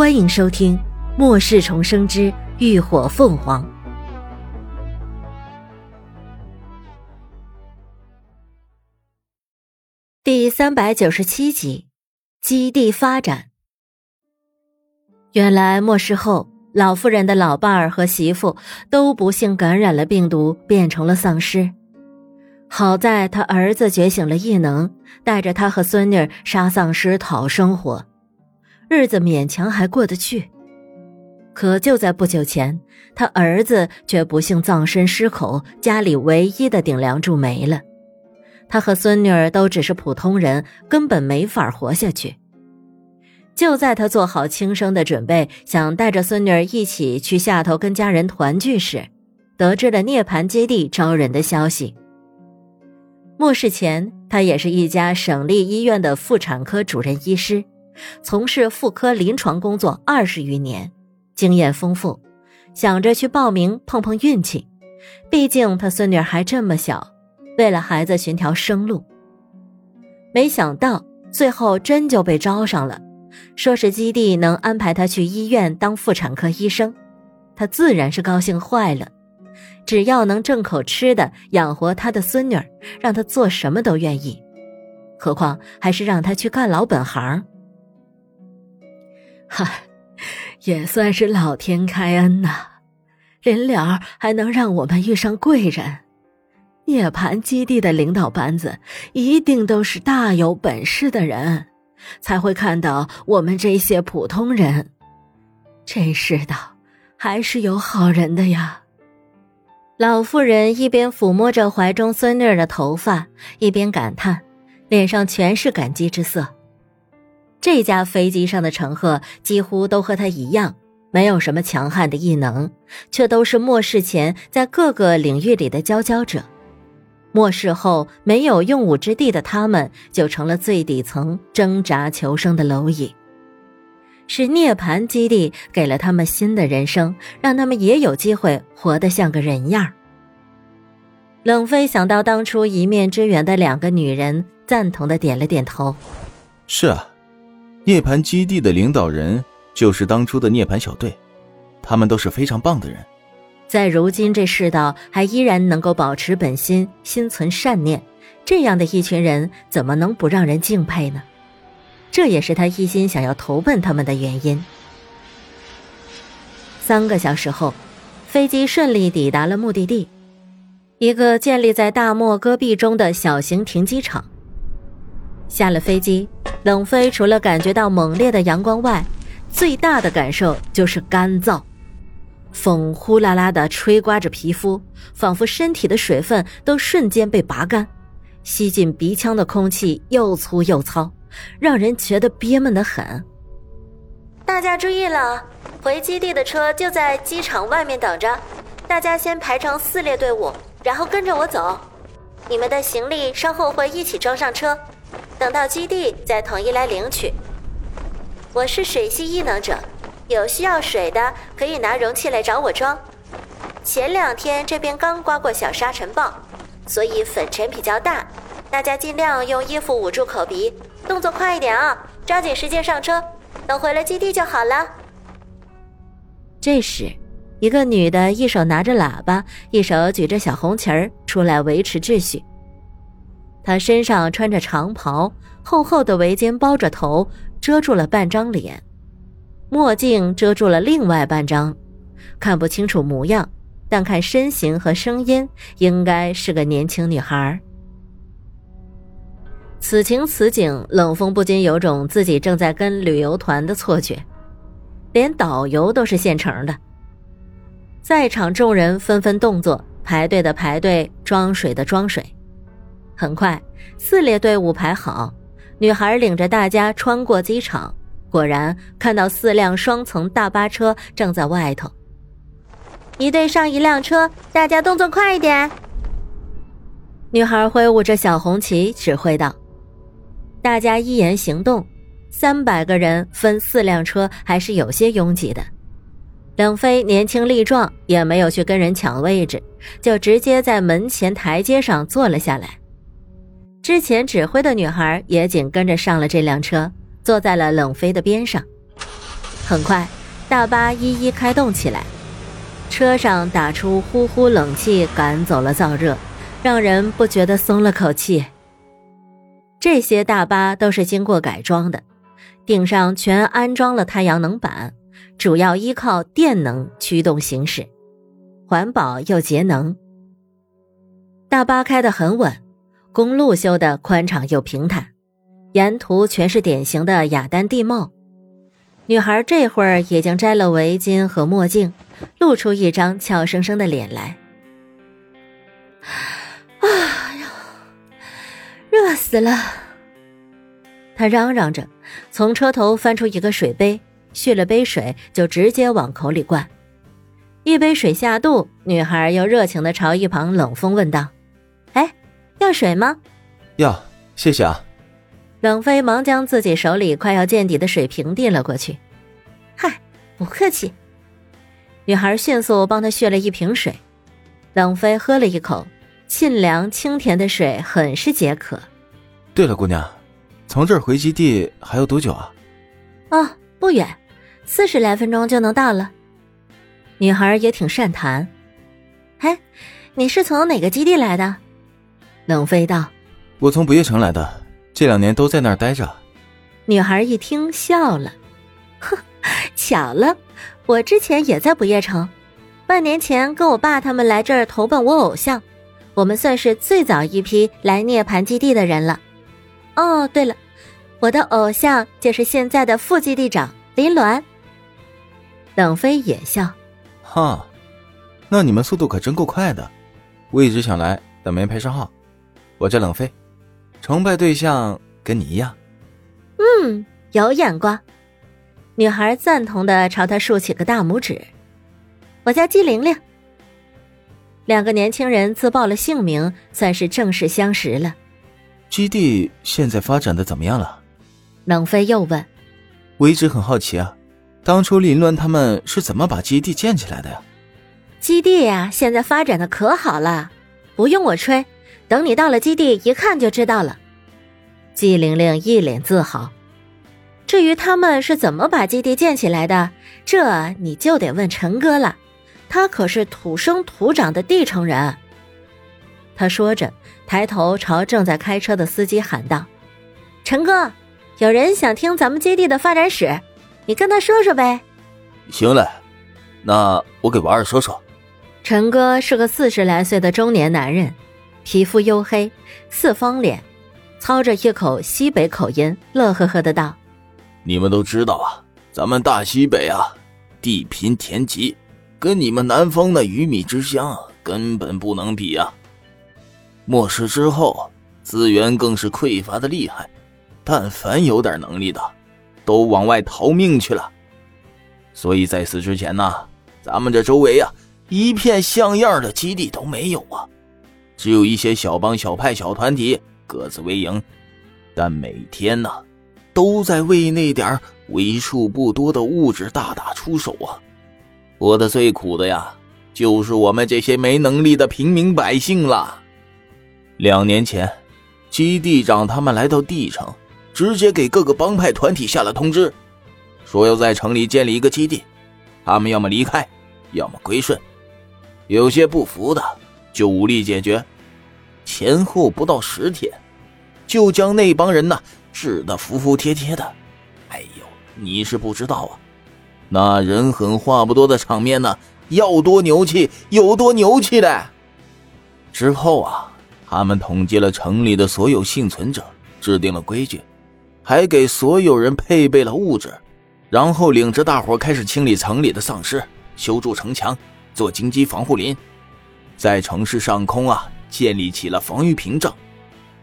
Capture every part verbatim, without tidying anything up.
欢迎收听《末世重生之浴火凤凰》第三百九十七集，基地发展。原来末世后，老妇人的老伴儿和媳妇都不幸感染了病毒，变成了丧尸。好在他儿子觉醒了异能，带着他和孙女杀丧尸讨生活，日子勉强还过得去。可就在不久前，他儿子却不幸葬身狮口，家里唯一的顶梁柱没了。他和孙女都只是普通人，根本没法活下去。就在他做好轻生的准备，想带着孙女一起去下头跟家人团聚时，得知了涅槃基地招人的消息。末世前，他也是一家省立医院的妇产科主任医师，从事妇科临床工作二十余年，经验丰富，想着去报名碰碰运气，毕竟他孙女还这么小，为了孩子寻条生路。没想到最后真就被招上了，说是基地能安排他去医院当妇产科医生，他自然是高兴坏了。只要能挣口吃的养活他的孙女，让他做什么都愿意，何况还是让他去干老本行。哈，也算是老天开恩呐、啊，临了还能让我们遇上贵人。涅槃基地的领导班子一定都是大有本事的人，才会看到我们这些普通人。这世道还是有好人的呀。老妇人一边抚摸着怀中孙女的头发，一边感叹，脸上全是感激之色。这架飞机上的乘客几乎都和她一样，没有什么强悍的异能，却都是末世前在各个领域里的佼佼者。末世后没有用武之地的他们，就成了最底层挣扎求生的蝼蚁。是涅槃基地给了他们新的人生，让他们也有机会活得像个人样。冷飞想到当初一面之缘的两个女人，赞同的点了点头。是啊，涅槃基地的领导人就是当初的涅槃小队，他们都是非常棒的人。在如今这世道还依然能够保持本心，心存善念，这样的一群人怎么能不让人敬佩呢？这也是他一心想要投奔他们的原因。三个小时后，飞机顺利抵达了目的地，一个建立在大漠戈壁中的小型停机场。下了飞机，冷飞除了感觉到猛烈的阳光外，最大的感受就是干燥。风呼啦啦地吹刮着皮肤，仿佛身体的水分都瞬间被拔干，吸进鼻腔的空气又粗又糙，让人觉得憋闷得很。大家注意了，回基地的车就在机场外面等着，大家先排成四列队伍，然后跟着我走。你们的行李稍后会一起装上车，等到基地再统一来领取。我是水系异能者，有需要水的可以拿容器来找我装。前两天这边刚刮过小沙尘暴，所以粉尘比较大，大家尽量用衣服捂住口鼻，动作快一点啊，抓紧时间上车，等回了基地就好了。这时，一个女的一手拿着喇叭，一手举着小红旗儿出来维持秩序。她身上穿着长袍，厚厚的围巾包着头，遮住了半张脸，墨镜遮住了另外半张，看不清楚模样，但看身形和声音，应该是个年轻女孩。此情此景，冷风不禁有种自己正在跟旅游团的错觉，连导游都是现成的。在场众人纷纷动作，排队的排队，装水的装水。很快，四列队伍排好，女孩领着大家穿过机场，果然看到四辆双层大巴车正在外头。一队上一辆车，大家动作快一点。女孩挥舞着小红旗指挥道。大家依言行动，三百个人分四辆车，还是有些拥挤的。冷飞年轻力壮，也没有去跟人抢位置，就直接在门前台阶上坐了下来。之前指挥的女孩也紧跟着上了这辆车，坐在了冷飞的边上。很快大巴一一开动起来，车上打出呼呼冷气，赶走了燥热，让人不觉得松了口气。这些大巴都是经过改装的，顶上全安装了太阳能板，主要依靠电能驱动行驶，环保又节能。大巴开得很稳，公路修得宽敞又平坦，沿途全是典型的雅丹地貌。女孩这会儿已经摘了围巾和墨镜，露出一张俏生生的脸来。啊呀，热死了！她嚷嚷着，从车头翻出一个水杯，续了杯水就直接往口里灌。一杯水下肚，女孩又热情地朝一旁冷风问道：“哎，要水吗？”“要，谢谢啊。”冷飞忙将自己手里快要见底的水瓶递了过去。嗨，不客气。女孩迅速帮他续了一瓶水。冷飞喝了一口，沁凉清甜的水很是解渴。对了，姑娘，从这儿回基地还有多久啊？哦，不远，四十来分钟就能到了。女孩也挺善谈。哎，你是从哪个基地来的？冷飞道。我从不夜城来的。这两年都在那儿待着。女孩一听笑了，哼，巧了，我之前也在不夜城，半年前跟我爸他们来这儿投奔我偶像，我们算是最早一批来涅槃基地的人了。哦，对了，我的偶像就是现在的副基地长林鸾。冷飞也笑，哈，那你们速度可真够快的，我一直想来，但没排上号。我叫冷飞。崇拜对象跟你一样。嗯，有眼光。女孩赞同地朝他竖起个大拇指。我叫季玲玲。两个年轻人自报了姓名，算是正式相识了。基地现在发展的怎么样了？冷飞又问。我一直很好奇啊，当初林鸾他们是怎么把基地建起来的呀？基地呀、啊、现在发展的可好了，不用我吹，等你到了基地一看就知道了。季玲玲一脸自豪。至于他们是怎么把基地建起来的，这你就得问陈哥了，他可是土生土长的地城人。他说着抬头朝正在开车的司机喊道：陈哥，有人想听咱们基地的发展史，你跟他说说呗。行嘞，那我给娃儿说说。陈哥是个四十来岁的中年男人，皮肤黝黑，四方脸，操着一口西北口音，乐呵呵的道：你们都知道啊，咱们大西北啊，地贫田瘠，跟你们南方的鱼米之乡、啊、根本不能比啊。末世之后，资源更是匮乏的厉害，但凡有点能力的都往外逃命去了。所以在此之前呢、啊、咱们这周围啊，一片像样的基地都没有啊，只有一些小帮小派小团体各自为营，但每天呢、啊、都在为那点为数不多的物质大打出手啊。活得最苦的呀，就是我们这些没能力的平民百姓了。两年前基地长他们来到地城，直接给各个帮派团体下了通知，说要在城里建立一个基地，他们要么离开，要么归顺，有些不服的就武力解决，前后不到十天，就将那帮人呢治得服服帖帖的。哎呦，你是不知道啊，那人狠话不多的场面呢，要多牛气有多牛气的。之后啊，他们统计了城里的所有幸存者，制定了规矩，还给所有人配备了物质，然后领着大伙开始清理城里的丧尸，修筑城墙，做荆棘防护林，在城市上空啊建立起了防御屏障。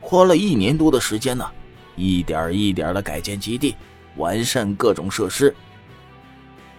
花了一年多的时间呢、啊、一点一点的改建基地，完善各种设施。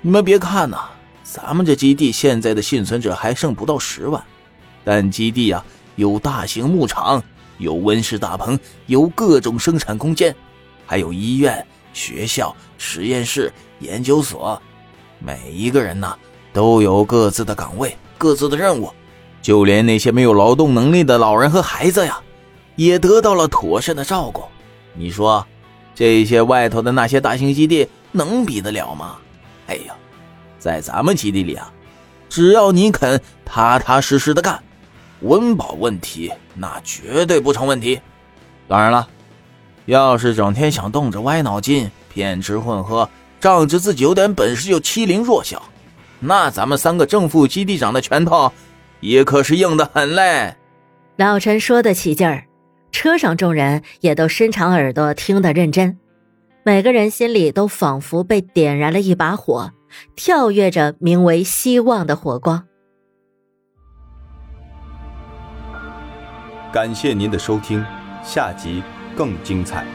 你们别看啊，咱们这基地现在的幸存者还剩不到十万，但基地啊有大型牧场，有温室大棚，有各种生产空间，还有医院、学校、实验室、研究所，每一个人呢、啊、都有各自的岗位，各自的任务。就连那些没有劳动能力的老人和孩子呀，也得到了妥善的照顾。你说这些外头的那些大型基地能比得了吗？哎呀，在咱们基地里啊，只要你肯踏踏实实的干，温饱问题那绝对不成问题。当然了，要是整天想动着歪脑筋，骗吃混喝，仗着自己有点本事就欺凌弱小，那咱们三个正副基地长的拳头也可是硬得很嘞。老陈说得起劲儿，车上众人也都伸长耳朵听得认真，每个人心里都仿佛被点燃了一把火，跳跃着名为希望的火光。感谢您的收听，下集更精彩。